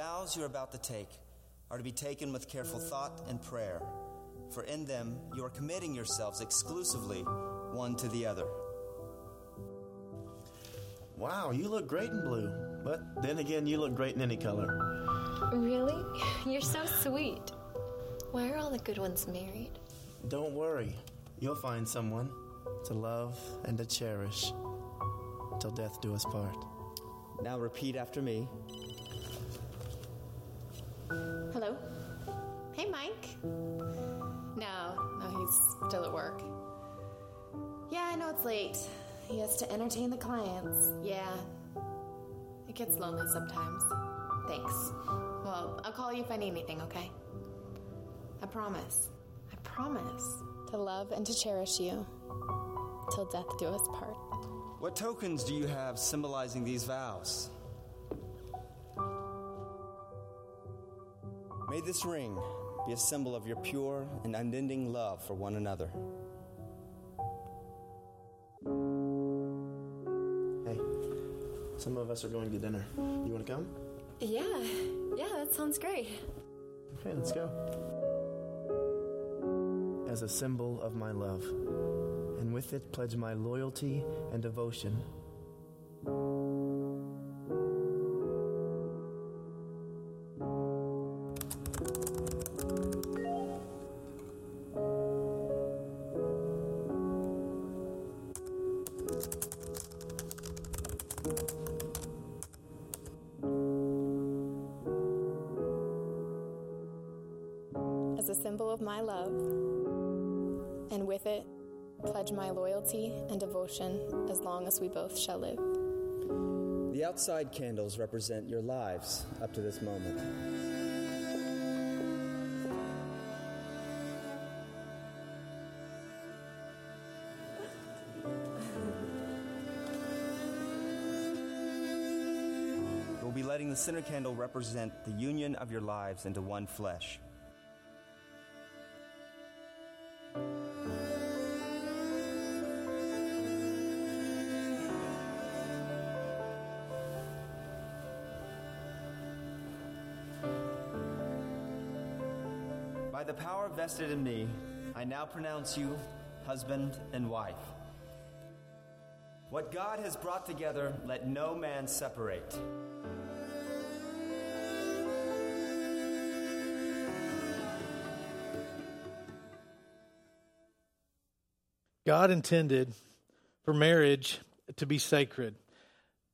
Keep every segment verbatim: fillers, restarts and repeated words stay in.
vows you are about to take are to be taken with careful thought and prayer, for in them you are committing yourselves exclusively one to the other. Wow, you look great in blue. But then again, you look great in any color. Really? You're so sweet. Why are all the good ones married? Don't worry. You'll find someone to love and to cherish till death do us part. Now repeat after me. Hello? Hey, Mike. No, no, he's still at work. Yeah, I know it's late. He has to entertain the clients. Yeah. It gets lonely sometimes. Thanks. Well, I'll call you if I need anything, okay? I promise. I promise. To love and to cherish you till death do us part. What tokens do you have symbolizing these vows? May this ring be a symbol of your pure and unending love for one another. Hey, some of us are going to dinner. You want to come? Yeah, yeah, that sounds great. Okay, let's go. As a symbol of my love, and with it pledge my loyalty and devotion. As a symbol of my love, and with it, pledge my loyalty and devotion as long as we both shall live. The outside candles represent your lives up to this moment. We'll be letting the center candle represent the union of your lives into one flesh. By the power vested in me, I now pronounce you husband and wife. What God has brought together, let no man separate. God intended for marriage to be sacred.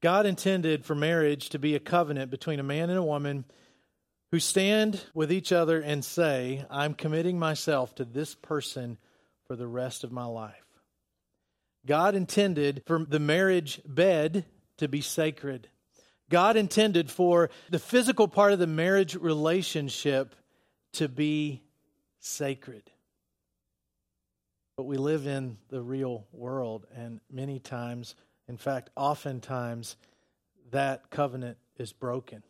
God intended for marriage to be a covenant between a man and a woman who stand with each other and say, I'm committing myself to this person for the rest of my life. God intended for the marriage bed to be sacred. God intended for the physical part of the marriage relationship to be sacred. But we live in the real world, and many times, in fact, oftentimes, that covenant is broken.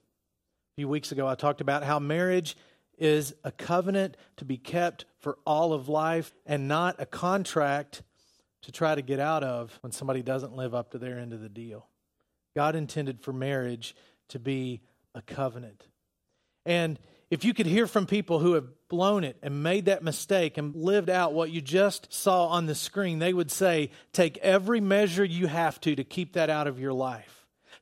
A few weeks ago, I talked about how marriage is a covenant to be kept for all of life and not a contract to try to get out of when somebody doesn't live up to their end of the deal. God intended for marriage to be a covenant. And if you could hear from people who have blown it and made that mistake and lived out what you just saw on the screen, they would say, take every measure you have to to keep that out of your life.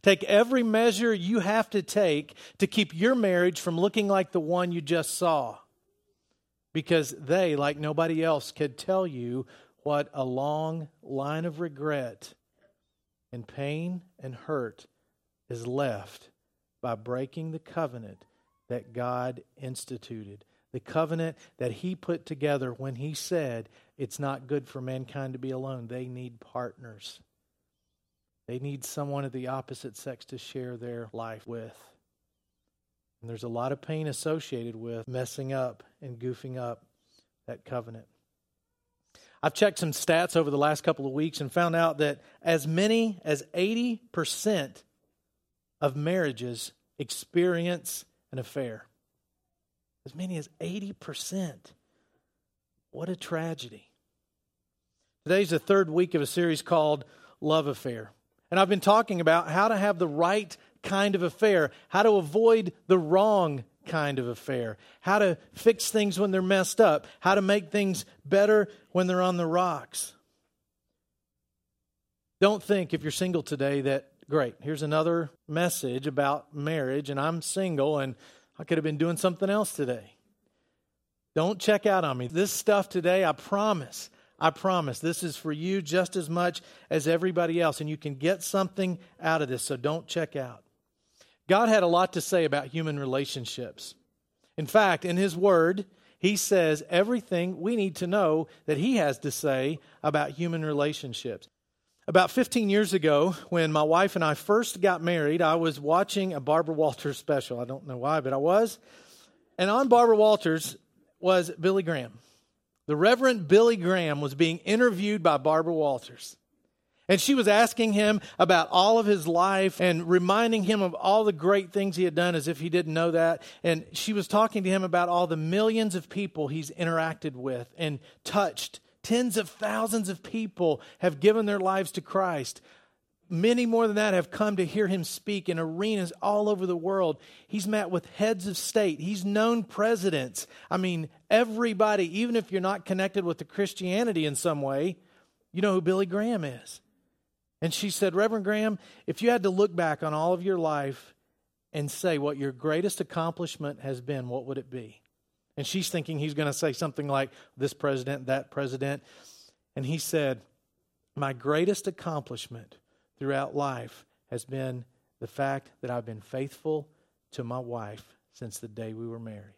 Take every measure you have to take to keep your marriage from looking like the one you just saw. Because they, like nobody else, could tell you what a long line of regret and pain and hurt is left by breaking the covenant that God instituted. The covenant that He put together when He said, it's not good for mankind to be alone. They need partners. They need someone of the opposite sex to share their life with. And there's a lot of pain associated with messing up and goofing up that covenant. I've checked some stats over the last couple of weeks and found out that as many as eighty percent of marriages experience an affair. As many as eighty percent. What a tragedy. Today's the third week of a series called Love Affair. And I've been talking about how to have the right kind of affair, how to avoid the wrong kind of affair, how to fix things when they're messed up, how to make things better when they're on the rocks. Don't think if you're single today that, great, here's another message about marriage and I'm single and I could have been doing something else today. Don't check out on me. This stuff today, I promise, I promise, this is for you just as much as everybody else, and you can get something out of this, so don't check out. God had a lot to say about human relationships. In fact, in His Word, He says everything we need to know that He has to say about human relationships. About fifteen years ago, when my wife and I first got married, I was watching a Barbara Walters special. I don't know why, but I was. And on Barbara Walters was Billy Graham. The Reverend Billy Graham was being interviewed by Barbara Walters. And she was asking him about all of his life and reminding him of all the great things he had done as if he didn't know that. And she was talking to him about all the millions of people he's interacted with and touched. Tens of thousands of people have given their lives to Christ. Many more than that have come to hear him speak in arenas all over the world. He's met with heads of state. He's known presidents. I mean, everybody, even if you're not connected with the Christianity in some way, you know who Billy Graham is. And she said, Reverend Graham, if you had to look back on all of your life and say what your greatest accomplishment has been, what would it be? And she's thinking he's going to say something like this president, that president. And he said, my greatest accomplishment throughout life has been the fact that I've been faithful to my wife since the day we were married.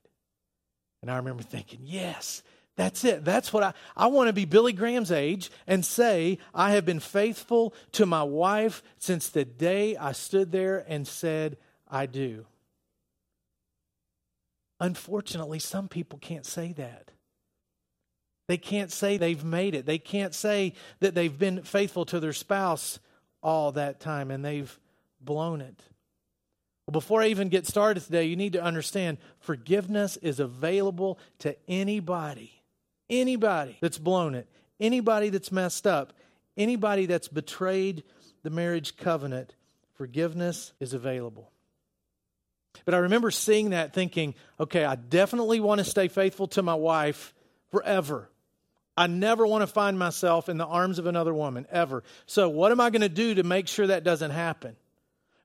And I remember thinking, yes, that's it. That's what I, I want to be Billy Graham's age and say, I have been faithful to my wife since the day I stood there and said, I do. Unfortunately, some people can't say that. They can't say they've made it. They can't say that they've been faithful to their spouse all that time, and they've blown it. Well, before I even get started today, you need to understand forgiveness is available to anybody, anybody that's blown it, anybody that's messed up, anybody that's betrayed the marriage covenant. Forgiveness is available. But I remember seeing that thinking, okay, I definitely want to stay faithful to my wife forever. I never want to find myself in the arms of another woman, ever. So what am I going to do to make sure that doesn't happen?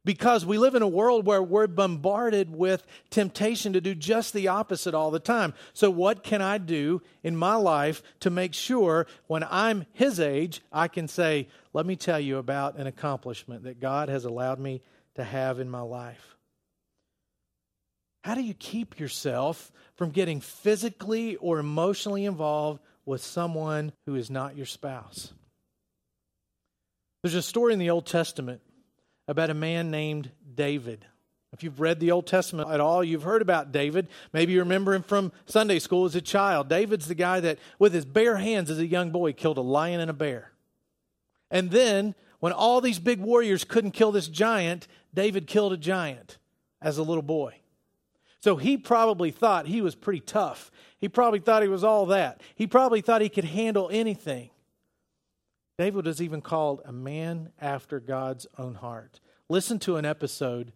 Because we live in a world where we're bombarded with temptation to do just the opposite all the time. So what can I do in my life to make sure when I'm his age, I can say, let me tell you about an accomplishment that God has allowed me to have in my life. How do you keep yourself from getting physically or emotionally involved with someone who is not your spouse? There's a story in the Old Testament about a man named David. If you've read the Old Testament at all, you've heard about David. Maybe you remember him from Sunday school as a child. David's the guy that, with his bare hands as a young boy, killed a lion and a bear. And then, when all these big warriors couldn't kill this giant, David killed a giant as a little boy. So he probably thought he was pretty tough. He probably thought he was all that. He probably thought he could handle anything. David was even called a man after God's own heart. Listen to an episode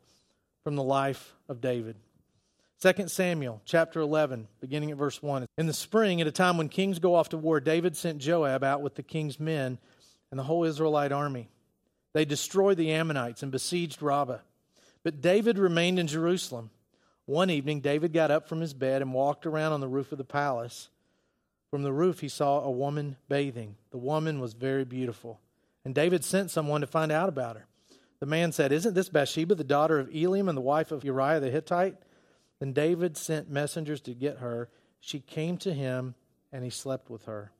from the life of David. Second Samuel chapter eleven, beginning at verse one. In the spring, at a time when kings go off to war, David sent Joab out with the king's men and the whole Israelite army. They destroyed the Ammonites and besieged Rabbah. But David remained in Jerusalem. One evening, David got up from his bed and walked around on the roof of the palace. From the roof, he saw a woman bathing. The woman was very beautiful, and David sent someone to find out about her. The man said, "Isn't this Bathsheba, the daughter of Eliam and the wife of Uriah the Hittite?" Then David sent messengers to get her. She came to him, and he slept with her.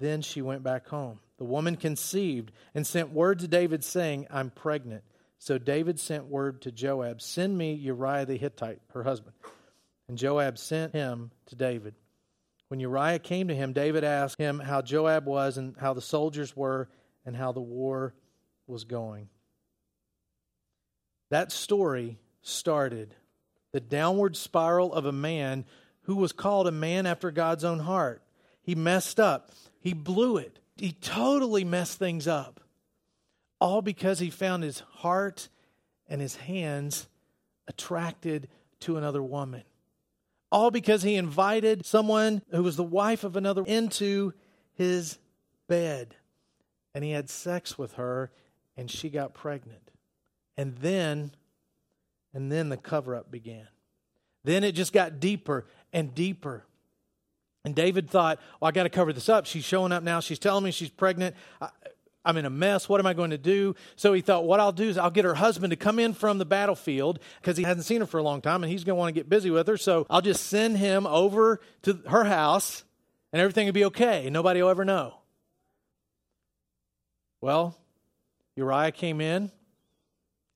Then she went back home. The woman conceived and sent word to David, saying, "I'm pregnant." So David sent word to Joab, "Send me Uriah the Hittite," her husband. And Joab sent him to David. When Uriah came to him, David asked him how Joab was and how the soldiers were and how the war was going. That story started the downward spiral of a man who was called a man after God's own heart. He messed up. He blew it. He totally messed things up. All because he found his heart and his hands attracted to another woman. All because he invited someone who was the wife of another into his bed. And he had sex with her, and she got pregnant. And then, and then the cover-up began. Then it just got deeper and deeper. And David thought, well, I got to cover this up. She's showing up now. She's telling me she's pregnant. I, I'm in a mess. What am I going to do? So he thought, what I'll do is I'll get her husband to come in from the battlefield because he hasn't seen her for a long time and he's going to want to get busy with her. So I'll just send him over to her house and everything will be okay. Nobody will ever know. Well, Uriah came in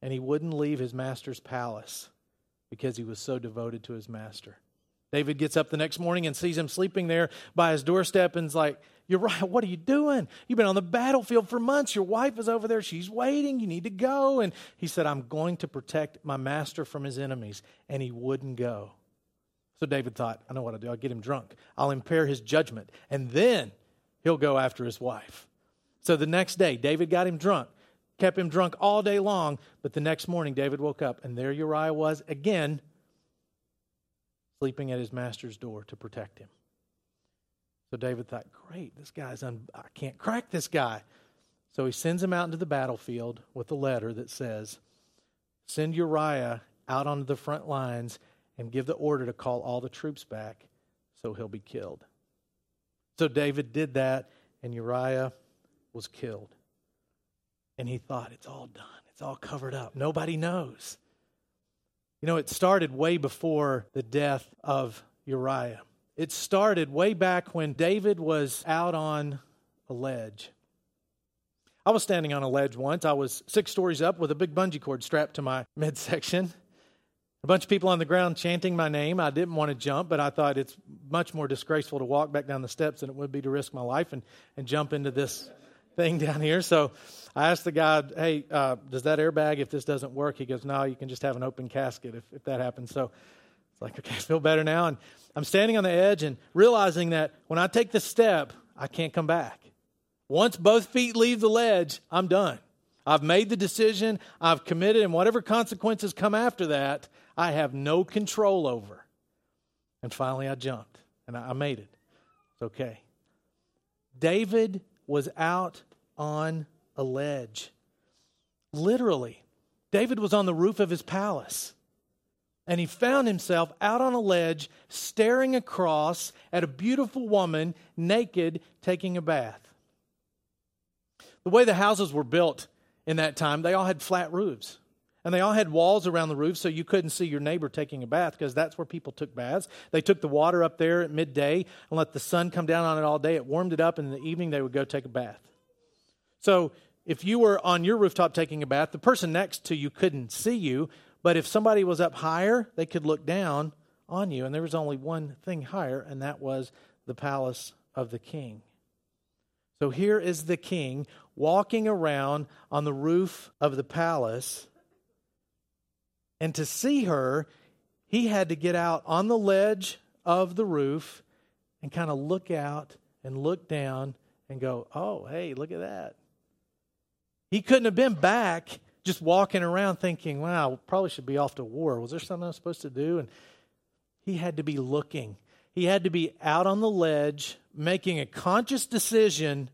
and he wouldn't leave his master's palace because he was so devoted to his master. David gets up the next morning and sees him sleeping there by his doorstep and's like, Uriah, what are you doing? You've been on the battlefield for months. Your wife is over there. She's waiting. You need to go. And he said, I'm going to protect my master from his enemies. And he wouldn't go. So David thought, I know what I'll do. I'll get him drunk. I'll impair his judgment. And then he'll go after his wife. So the next day, David got him drunk, kept him drunk all day long. But the next morning, David woke up and there Uriah was again, sleeping at his master's door to protect him. So David thought, great, this guy's, un- I can't crack this guy. So he sends him out into the battlefield with a letter that says, send Uriah out onto the front lines and give the order to call all the troops back so he'll be killed. So David did that and Uriah was killed. And he thought, it's all done. It's all covered up. Nobody knows. You know, it started way before the death of Uriah. It started way back when David was out on a ledge. I was standing on a ledge once. I was six stories up with a big bungee cord strapped to my midsection. A bunch of people on the ground chanting my name. I didn't want to jump, but I thought it's much more disgraceful to walk back down the steps than it would be to risk my life and, and jump into this thing down here. So I asked the guy, hey, uh, does that airbag, if this doesn't work? He goes, no, you can just have an open casket if, if that happens. So it's like, okay, I feel better now. And I'm standing on the edge and realizing that when I take the step, I can't come back. Once both feet leave the ledge, I'm done. I've made the decision, I've committed, and whatever consequences come after that, I have no control over. And finally I jumped, and I made it. It's okay. David was out on a ledge. Literally, David was on the roof of his palace. And he found himself out on a ledge, staring across at a beautiful woman, naked, taking a bath. The way the houses were built in that time, they all had flat roofs. And they all had walls around the roof so you couldn't see your neighbor taking a bath because that's where people took baths. They took the water up there at midday and let the sun come down on it all day. It warmed it up, and in the evening they would go take a bath. So if you were on your rooftop taking a bath, the person next to you couldn't see you, but if somebody was up higher, they could look down on you. And there was only one thing higher, and that was the palace of the king. So here is the king walking around on the roof of the palace. And to see her, he had to get out on the ledge of the roof and kind of look out and look down and go, oh, hey, look at that. He couldn't have been back just walking around thinking, wow, probably should be off to war. Was there something I was supposed to do? And he had to be looking. He had to be out on the ledge, making a conscious decision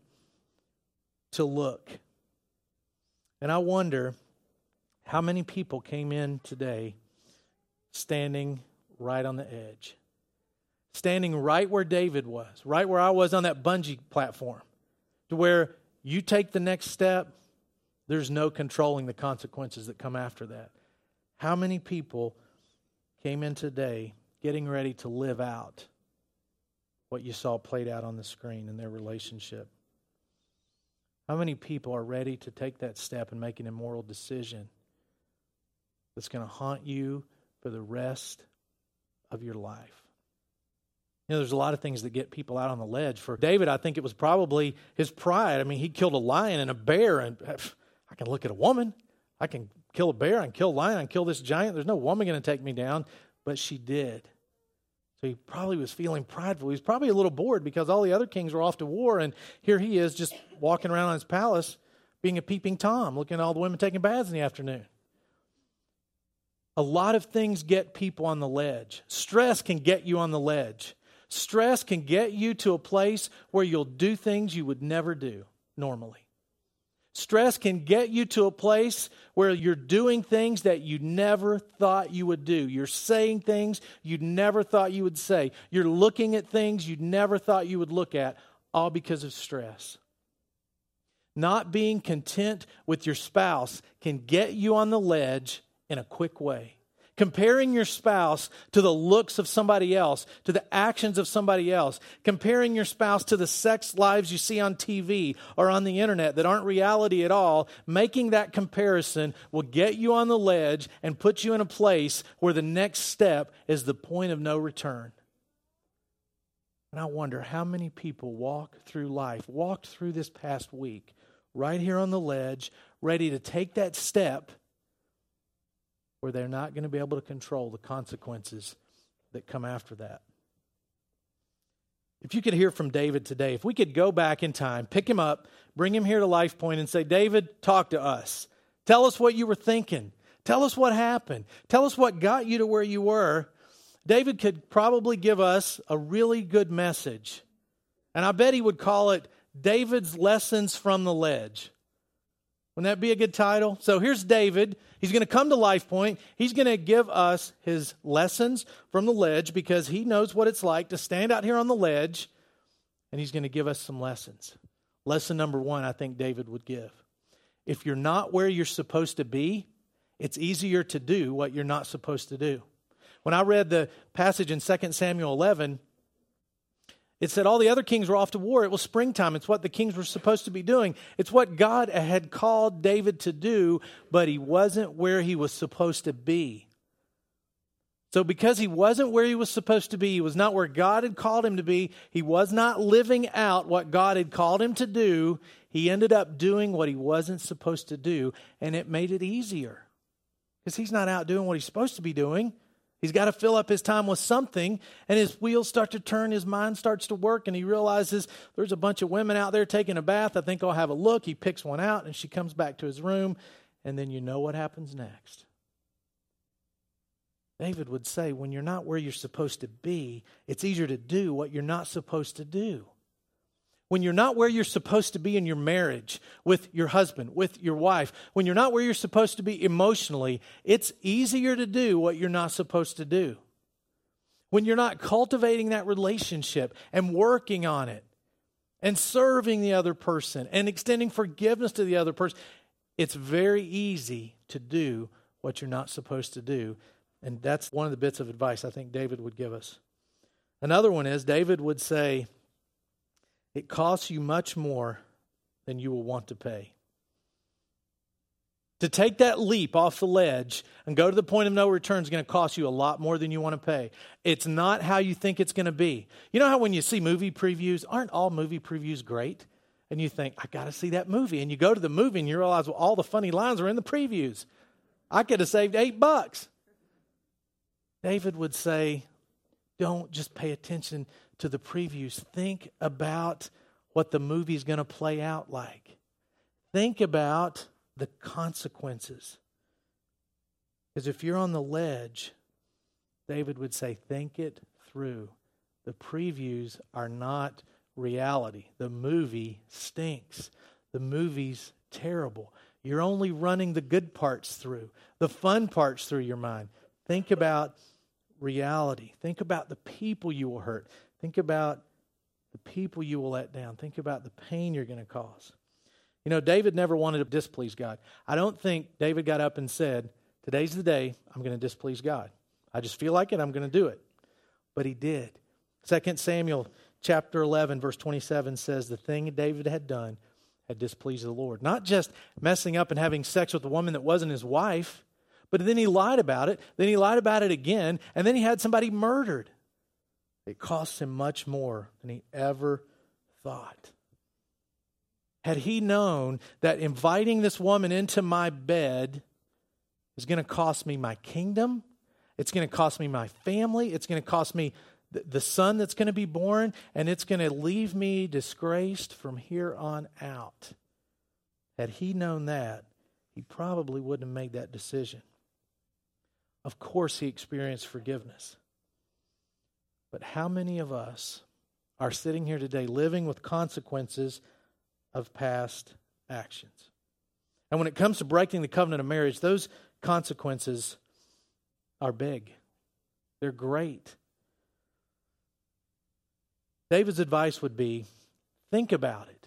to look. And I wonder how many people came in today standing right on the edge, standing right where David was, right where I was on that bungee platform, to where you take the next step, there's no controlling the consequences that come after that. How many people came in today getting ready to live out what you saw played out on the screen in their relationship? How many people are ready to take that step and make an immoral decision that's going to haunt you for the rest of your life? You know, there's a lot of things that get people out on the ledge. For David, I think it was probably his pride. I mean, he killed a lion and a bear, and I can look at a woman. I can kill a bear. I can kill a lion. I can kill this giant. There's no woman going to take me down. But she did. So he probably was feeling prideful. He was probably a little bored because all the other kings were off to war. And here he is just walking around on his palace being a peeping Tom, looking at all the women taking baths in the afternoon. A lot of things get people on the ledge. Stress can get you on the ledge. Stress can get you to a place where you'll do things you would never do normally. Stress can get you to a place where you're doing things that you never thought you would do. You're saying things you never thought you would say. You're looking at things you never thought you would look at, all because of stress. Not being content with your spouse can get you on the ledge in a quick way. Comparing your spouse to the looks of somebody else, to the actions of somebody else, comparing your spouse to the sex lives you see on T V or on the internet that aren't reality at all, making that comparison will get you on the ledge and put you in a place where the next step is the point of no return. And I wonder how many people walk through life, walked through this past week, right here on the ledge, ready to take that step where they're not going to be able to control the consequences that come after that. If you could hear from David today, if we could go back in time, pick him up, bring him here to Life Point and say, David, talk to us. Tell us what you were thinking. Tell us what happened. Tell us what got you to where you were. David could probably give us a really good message. And I bet he would call it David's Lessons from the Ledge. Wouldn't that be a good title? So here's David. He's going to come to Life Point. He's going to give us his lessons from the ledge because he knows what it's like to stand out here on the ledge, and he's going to give us some lessons. Lesson number one I think David would give. If you're not where you're supposed to be, it's easier to do what you're not supposed to do. When I read the passage in Second Samuel eleven, it said all the other kings were off to war. It was springtime. It's what the kings were supposed to be doing. It's what God had called David to do, but he wasn't where he was supposed to be. So because he wasn't where he was supposed to be, he was not where God had called him to be, he was not living out what God had called him to do, he ended up doing what he wasn't supposed to do, and it made it easier. Because he's not out doing what he's supposed to be doing. He's got to fill up his time with something, and his wheels start to turn, his mind starts to work, and he realizes there's a bunch of women out there taking a bath. I think I'll have a look. He picks one out, and she comes back to his room, and then you know what happens next. David would say, when you're not where you're supposed to be, it's easier to do what you're not supposed to do. When you're not where you're supposed to be in your marriage, with your husband, with your wife, when you're not where you're supposed to be emotionally, it's easier to do what you're not supposed to do. When you're not cultivating that relationship and working on it and serving the other person and extending forgiveness to the other person, it's very easy to do what you're not supposed to do. And that's one of the bits of advice I think David would give us. Another one is David would say, it costs you much more than you will want to pay. To take that leap off the ledge and go to the point of no return is going to cost you a lot more than you want to pay. It's not how you think it's going to be. You know how when you see movie previews, aren't all movie previews great? And you think, I got to see that movie. And you go to the movie and you realize, well, all the funny lines are in the previews. I could have saved eight bucks. David would say, don't just pay attention to the previews. Think about what the movie's going to play out like. Think about the consequences. Because if you're on the ledge, David would say, think it through. The previews are not reality. The movie stinks. The movie's terrible. You're only running the good parts through, the fun parts through your mind. Think about reality. Think about the people you will hurt. Think about the people you will let down. Think about the pain you're going to cause. You know, David never wanted to displease God. I don't think David got up and said, today's the day I'm going to displease God. I just feel like it. I'm going to do it. But he did. Second Samuel chapter eleven, verse twenty-seven says the thing David had done had displeased the Lord. Not just messing up and having sex with a woman that wasn't his wife, but then he lied about it. Then he lied about it again. And then he had somebody murdered. It cost him much more than he ever thought. Had he known that inviting this woman into my bed is going to cost me my kingdom, it's going to cost me my family, it's going to cost me th- the son that's going to be born, and it's going to leave me disgraced from here on out. Had he known that, he probably wouldn't have made that decision. Of course he experienced forgiveness. But how many of us are sitting here today living with consequences of past actions? And when it comes to breaking the covenant of marriage, those consequences are big. They're great. David's advice would be, think about it.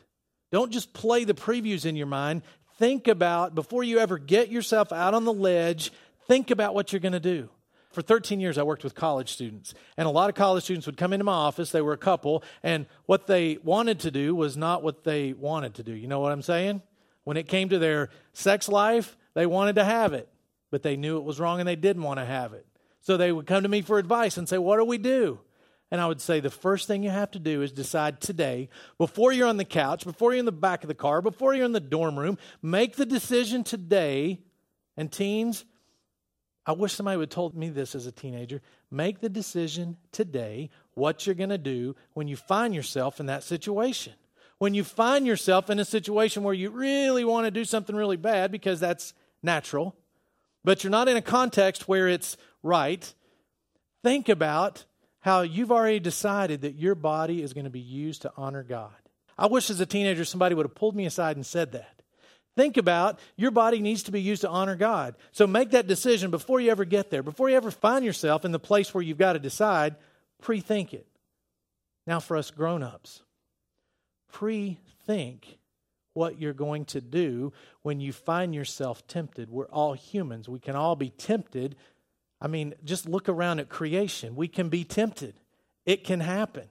Don't just play the previews in your mind. Think about, before you ever get yourself out on the ledge, think about what you're going to do. For thirteen years, I worked with college students, and a lot of college students would come into my office. They were a couple, and what they wanted to do was not what they wanted to do. You know what I'm saying? When it came to their sex life, they wanted to have it, but they knew it was wrong, and they didn't want to have it. So they would come to me for advice and say, what do we do? And I would say the first thing you have to do is decide today, before you're on the couch, before you're in the back of the car, before you're in the dorm room, make the decision today. And teens, I wish somebody would have told me this as a teenager. Make the decision today what you're going to do when you find yourself in that situation. When you find yourself in a situation where you really want to do something really bad, because that's natural, but you're not in a context where it's right, think about how you've already decided that your body is going to be used to honor God. I wish as a teenager somebody would have pulled me aside and said that. Think about, your body needs to be used to honor God. So make that decision before you ever get there. Before you ever find yourself in the place where you've got to decide, pre-think it. Now for us grown-ups, pre-think what you're going to do when you find yourself tempted. We're all humans. We can all be tempted. I mean, just look around at creation. We can be tempted. It can happen.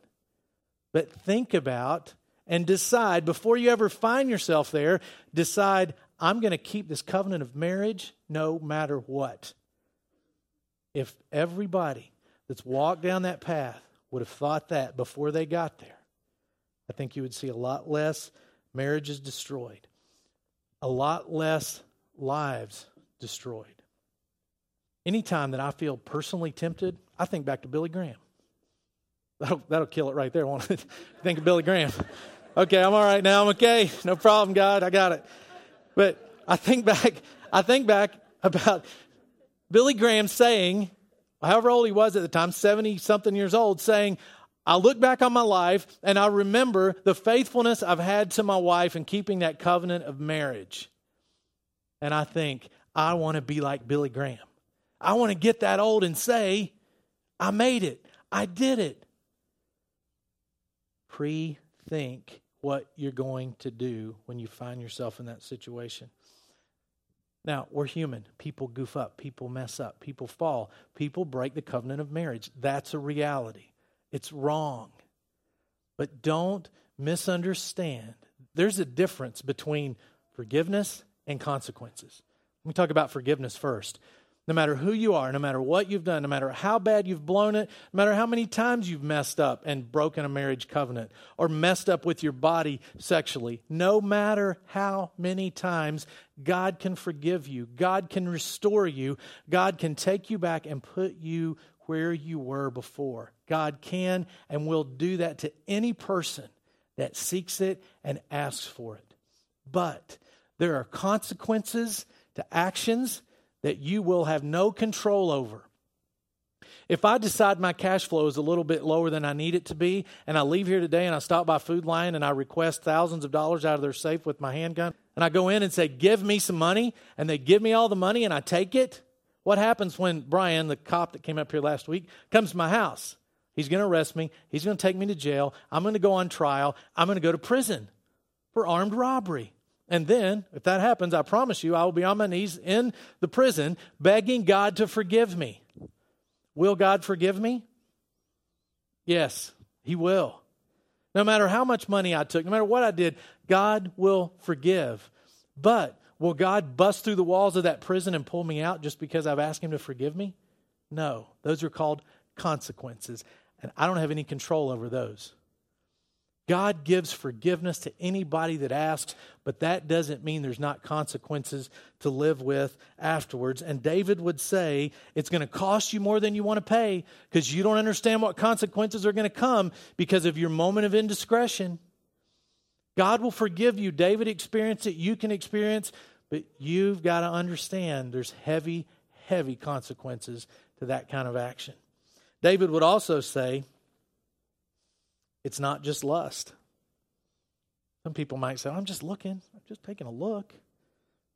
But think about and decide, before you ever find yourself there, decide, I'm going to keep this covenant of marriage no matter what. If everybody that's walked down that path would have thought that before they got there, I think you would see a lot less marriages destroyed, a lot less lives destroyed. Anytime that I feel personally tempted, I think back to Billy Graham. That'll, that'll kill it right there, won't it? Think of Billy Graham. Okay, I'm all right now. I'm okay. No problem, God. I got it. But I think back, I think back about Billy Graham saying, however old he was at the time, seventy-something years old, saying, I look back on my life and I remember the faithfulness I've had to my wife in keeping that covenant of marriage. And I think, I want to be like Billy Graham. I want to get that old and say, I made it. I did it. Pre-think what you're going to do when you find yourself in that situation. Now, we're human. People goof up. People mess up. People fall. People break the covenant of marriage. That's a reality. It's wrong. But don't misunderstand. There's a difference between forgiveness and consequences. Let me talk about forgiveness first. No matter who you are, no matter what you've done, no matter how bad you've blown it, no matter how many times you've messed up and broken a marriage covenant or messed up with your body sexually, no matter how many times, God can forgive you. God can restore you. God can take you back and put you where you were before. God can and will do that to any person that seeks it and asks for it. But there are consequences to actions that you will have no control over. If I decide my cash flow is a little bit lower than I need it to be, and I leave here today and I stop by Food Lion and I request thousands of dollars out of their safe with my handgun, and I go in and say, give me some money, and they give me all the money and I take it, what happens when Brian, the cop that came up here last week, comes to my house? He's going to arrest me. He's going to take me to jail. I'm going to go on trial. I'm going to go to prison for armed robbery. And then, if that happens, I promise you, I will be on my knees in the prison begging God to forgive me. Will God forgive me? Yes, He will. No matter how much money I took, no matter what I did, God will forgive. But will God bust through the walls of that prison and pull me out just because I've asked Him to forgive me? No, those are called consequences, and I don't have any control over those. God gives forgiveness to anybody that asks, but that doesn't mean there's not consequences to live with afterwards. And David would say, it's going to cost you more than you want to pay because you don't understand what consequences are going to come because of your moment of indiscretion. God will forgive you. David experienced it. You can experience, but you've got to understand there's heavy, heavy consequences to that kind of action. David would also say, it's not just lust. Some people might say, I'm just looking. I'm just taking a look.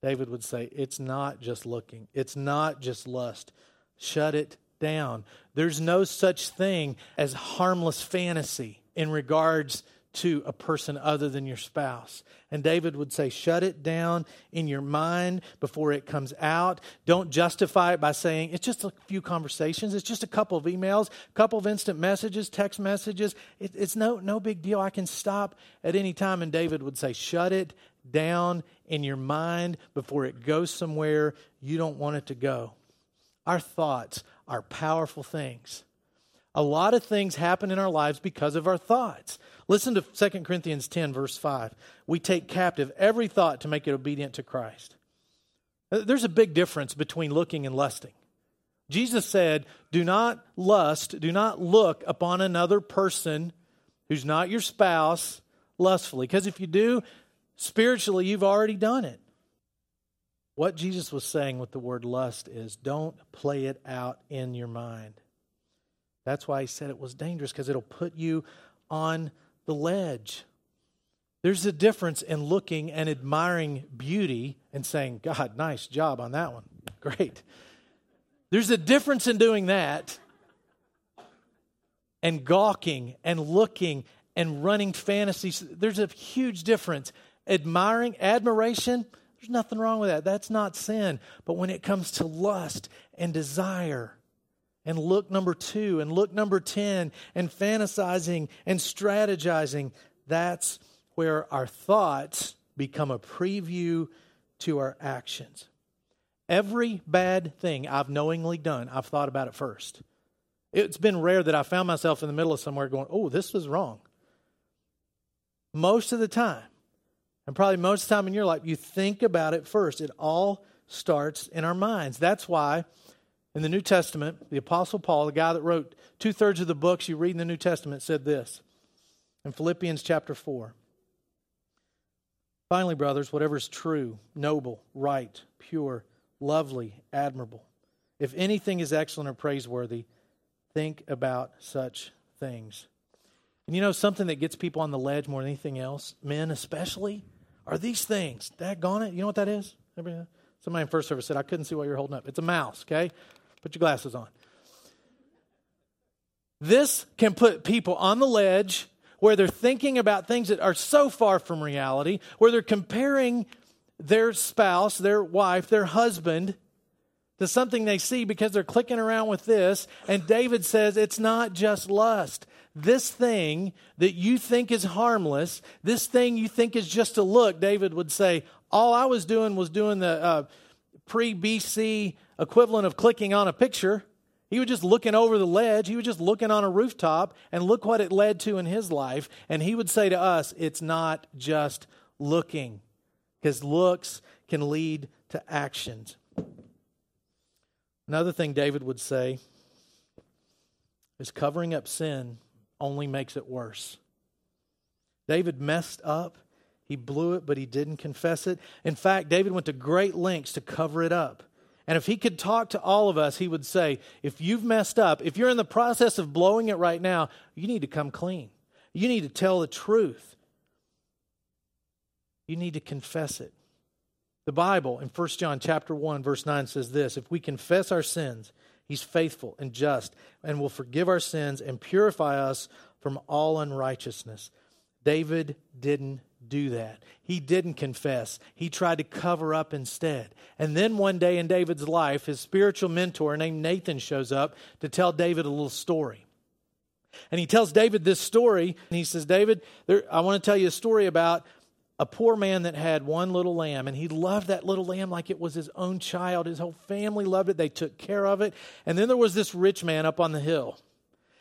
David would say, it's not just looking. It's not just lust. Shut it down. There's no such thing as harmless fantasy in regards to a person other than your spouse. And David would say, shut it down in your mind before it comes out. Don't justify it by saying, it's just a few conversations. It's just a couple of emails, a couple of instant messages, text messages. It, it's no, no big deal. I can stop at any time. And David would say, shut it down in your mind before it goes somewhere you don't want it to go. Our thoughts are powerful things. A lot of things happen in our lives because of our thoughts. Listen to Second Corinthians ten, verse five. We take captive every thought to make it obedient to Christ. There's a big difference between looking and lusting. Jesus said, do not lust, do not look upon another person who's not your spouse lustfully. Because if you do, spiritually, you've already done it. What Jesus was saying with the word lust is, don't play it out in your mind. That's why he said it was dangerous, because it'll put you on the ledge. There's a difference in looking and admiring beauty and saying, God, nice job on that one. Great. There's a difference in doing that and gawking and looking and running fantasies. There's a huge difference. Admiring, admiration, there's nothing wrong with that. That's not sin. But when it comes to lust and desire, and look number two, and look number ten, and fantasizing and strategizing, that's where our thoughts become a preview to our actions. Every bad thing I've knowingly done, I've thought about it first. It's been rare that I found myself in the middle of somewhere going, oh, this was wrong. Most of the time, and probably most of the time in your life, you think about it first. It all starts in our minds. That's why in the New Testament, the Apostle Paul, the guy that wrote two-thirds of the books you read in the New Testament, said this in Philippians chapter four. Finally, brothers, whatever is true, noble, right, pure, lovely, admirable, if anything is excellent or praiseworthy, think about such things. And you know, something that gets people on the ledge more than anything else, men especially, are these things. Daggone it. You know what that is? Somebody in first service said, I couldn't see what you're holding up. It's a mouse, okay? Put your glasses on. This can put people on the ledge where they're thinking about things that are so far from reality, where they're comparing their spouse, their wife, their husband to something they see because they're clicking around with this. And David says it's not just lust. This thing that you think is harmless, this thing you think is just a look, David would say, all I was doing was doing the uh, pre-B C equivalent of clicking on a picture. He was just looking over the ledge. He was just looking on a rooftop, and look what it led to in his life. And he would say to us, it's not just looking, because looks can lead to actions. Another thing David would say is covering up sin only makes it worse. David messed up. He blew it, but he didn't confess it. In fact, David went to great lengths to cover it up. And if he could talk to all of us, he would say, if you've messed up, if you're in the process of blowing it right now, you need to come clean. You need to tell the truth. You need to confess it. The Bible in First John chapter one, verse nine says this, if we confess our sins, he's faithful and just and will forgive our sins and purify us from all unrighteousness. David didn't do that. He didn't confess. He tried to cover up instead. And then one day in David's life, his spiritual mentor named Nathan shows up to tell David a little story. And he tells David this story, and he says, David, there, I want to tell you a story about a poor man that had one little lamb, and he loved that little lamb like it was his own child. His whole family loved it. They took care of it. And then there was this rich man up on the hill,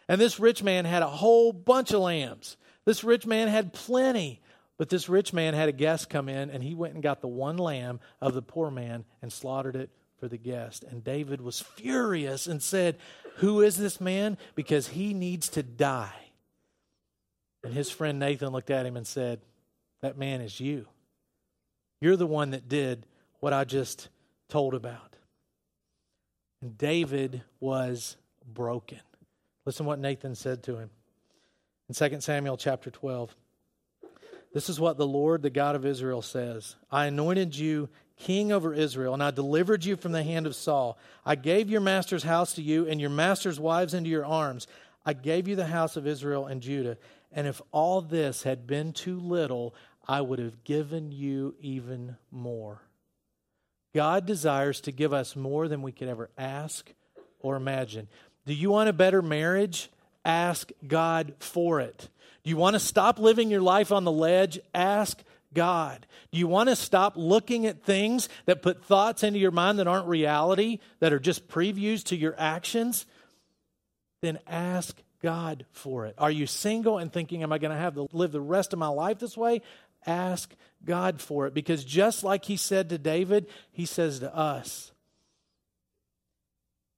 and this rich man had a whole bunch of lambs. This rich man had plenty. But this rich man had a guest come in, and he went and got the one lamb of the poor man and slaughtered it for the guest. And David was furious and said, who is this man? Because he needs to die. And his friend Nathan looked at him and said, that man is you. You're the one that did what I just told about. David was broken. Listen to what Nathan said to him. In Second Samuel chapter twelve, this is what the Lord, the God of Israel, says. I anointed you king over Israel, and I delivered you from the hand of Saul. I gave your master's house to you and your master's wives into your arms. I gave you the house of Israel and Judah. And if all this had been too little, I would have given you even more. God desires to give us more than we could ever ask or imagine. Do you want a better marriage? Ask God for it. Do you want to stop living your life on the ledge? Ask God. Do you want to stop looking at things that put thoughts into your mind that aren't reality, that are just previews to your actions? Then ask God for it. Are you single and thinking, am I going to have to live the rest of my life this way? Ask God for it, because just like he said to David, he says to us,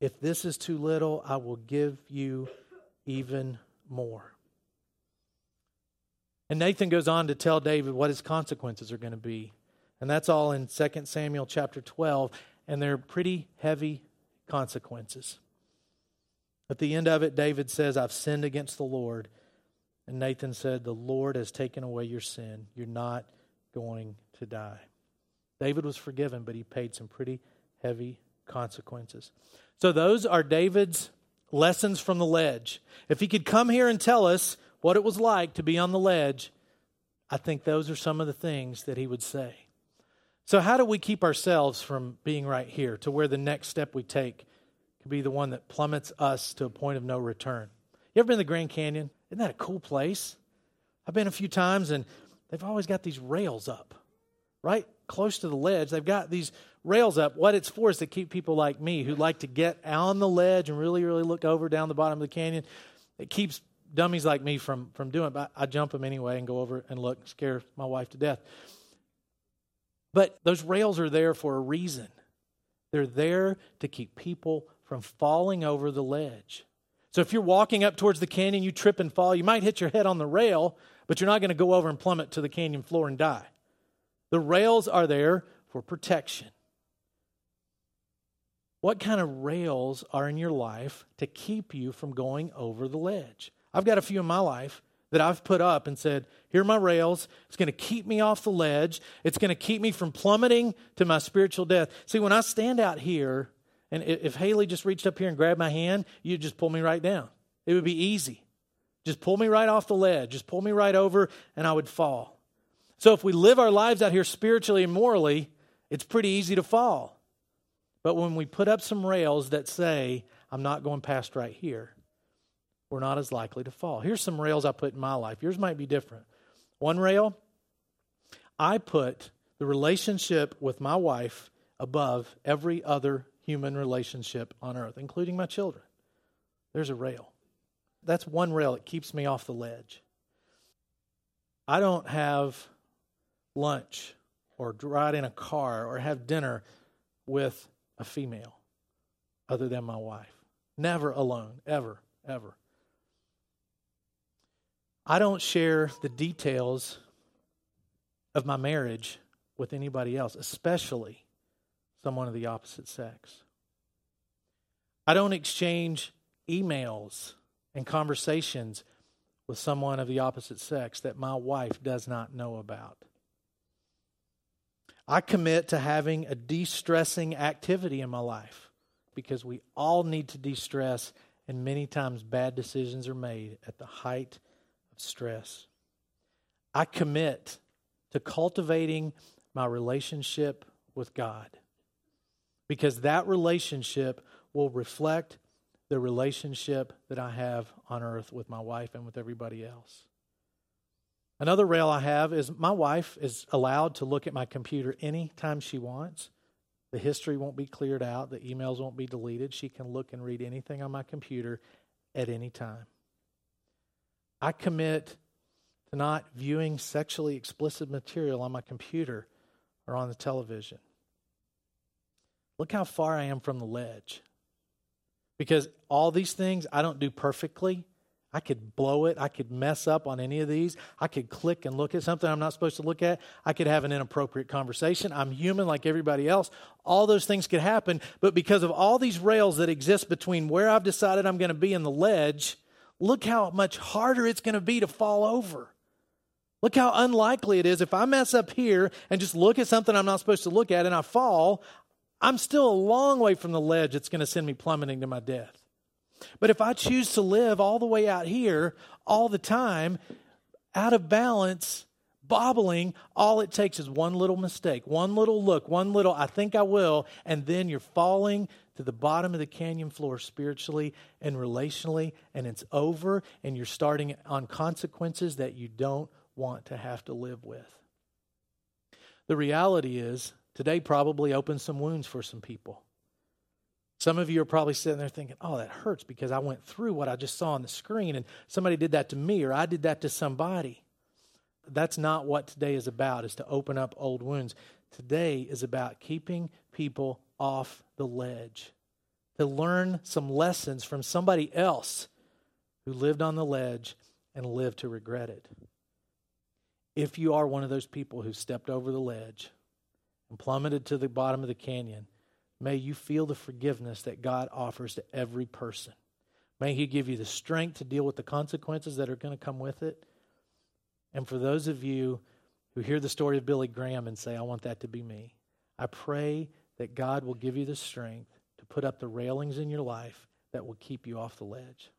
if this is too little, I will give you even more. And Nathan goes on to tell David what his consequences are going to be. And that's all in Second Samuel chapter twelve, and they're pretty heavy consequences. At the end of it, David says, I've sinned against the Lord. And Nathan said, the Lord has taken away your sin. You're not going to die. David was forgiven, but he paid some pretty heavy consequences. So those are David's lessons from the ledge. If he could come here and tell us what it was like to be on the ledge, I think those are some of the things that he would say. So how do we keep ourselves from being right here to where the next step we take could be the one that plummets us to a point of no return? You ever been to the Grand Canyon? Isn't that a cool place? I've been a few times, and they've always got these rails up, right? Close to the ledge, they've got these rails up. What it's for is to keep people like me who like to get on the ledge and really, really look over down the bottom of the canyon. It keeps dummies like me from, from doing it, but I jump them anyway and go over and look, scare my wife to death. But those rails are there for a reason. They're there to keep people from falling over the ledge. So if you're walking up towards the canyon, you trip and fall, you might hit your head on the rail, but you're not going to go over and plummet to the canyon floor and die. The rails are there for protection. What kind of rails are in your life to keep you from going over the ledge? I've got a few in my life that I've put up and said, here are my rails. It's going to keep me off the ledge. It's going to keep me from plummeting to my spiritual death. See, when I stand out here, and if Haley just reached up here and grabbed my hand, you'd just pull me right down. It would be easy. Just pull me right off the ledge. Just pull me right over, and I would fall. So if we live our lives out here spiritually and morally, it's pretty easy to fall. But when we put up some rails that say, I'm not going past right here, we're not as likely to fall. Here's some rails I put in my life. Yours might be different. One rail, I put the relationship with my wife above every other human relationship on earth, including my children. There's a rail. That's one rail that keeps me off the ledge. I don't have lunch or ride in a car or have dinner with a female other than my wife. Never alone, ever, ever. I don't share the details of my marriage with anybody else, especially someone of the opposite sex. I don't exchange emails and conversations with someone of the opposite sex that my wife does not know about. I commit to having a de-stressing activity in my life, because we all need to de-stress, and many times bad decisions are made at the height of stress. I commit to cultivating my relationship with God, because that relationship will reflect the relationship that I have on earth with my wife and with everybody else. Another rail I have is my wife is allowed to look at my computer anytime she wants. The history won't be cleared out. The emails won't be deleted. She can look and read anything on my computer at any time. I commit to not viewing sexually explicit material on my computer or on the television. Look how far I am from the ledge. Because all these things I don't do perfectly. I could blow it. I could mess up on any of these. I could click and look at something I'm not supposed to look at. I could have an inappropriate conversation. I'm human like everybody else. All those things could happen. But because of all these rails that exist between where I've decided I'm going to be and the ledge, look how much harder it's going to be to fall over. Look how unlikely it is. If I mess up here and just look at something I'm not supposed to look at and I fall, I'm still a long way from the ledge that's going to send me plummeting to my death. But if I choose to live all the way out here, all the time, out of balance, bobbling, all it takes is one little mistake, one little look, one little, I think I will, and then you're falling to the bottom of the canyon floor spiritually and relationally, and it's over, and you're starting on consequences that you don't want to have to live with. The reality is, today probably opened some wounds for some people. Some of you are probably sitting there thinking, oh, that hurts because I went through what I just saw on the screen and somebody did that to me or I did that to somebody. That's not what today is about, is to open up old wounds. Today is about keeping people off the ledge, to learn some lessons from somebody else who lived on the ledge and lived to regret it. If you are one of those people who stepped over the ledge and plummeted to the bottom of the canyon, may you feel the forgiveness that God offers to every person. May He give you the strength to deal with the consequences that are going to come with it. And for those of you who hear the story of Billy Graham and say, I want that to be me, I pray that God will give you the strength to put up the railings in your life that will keep you off the ledge.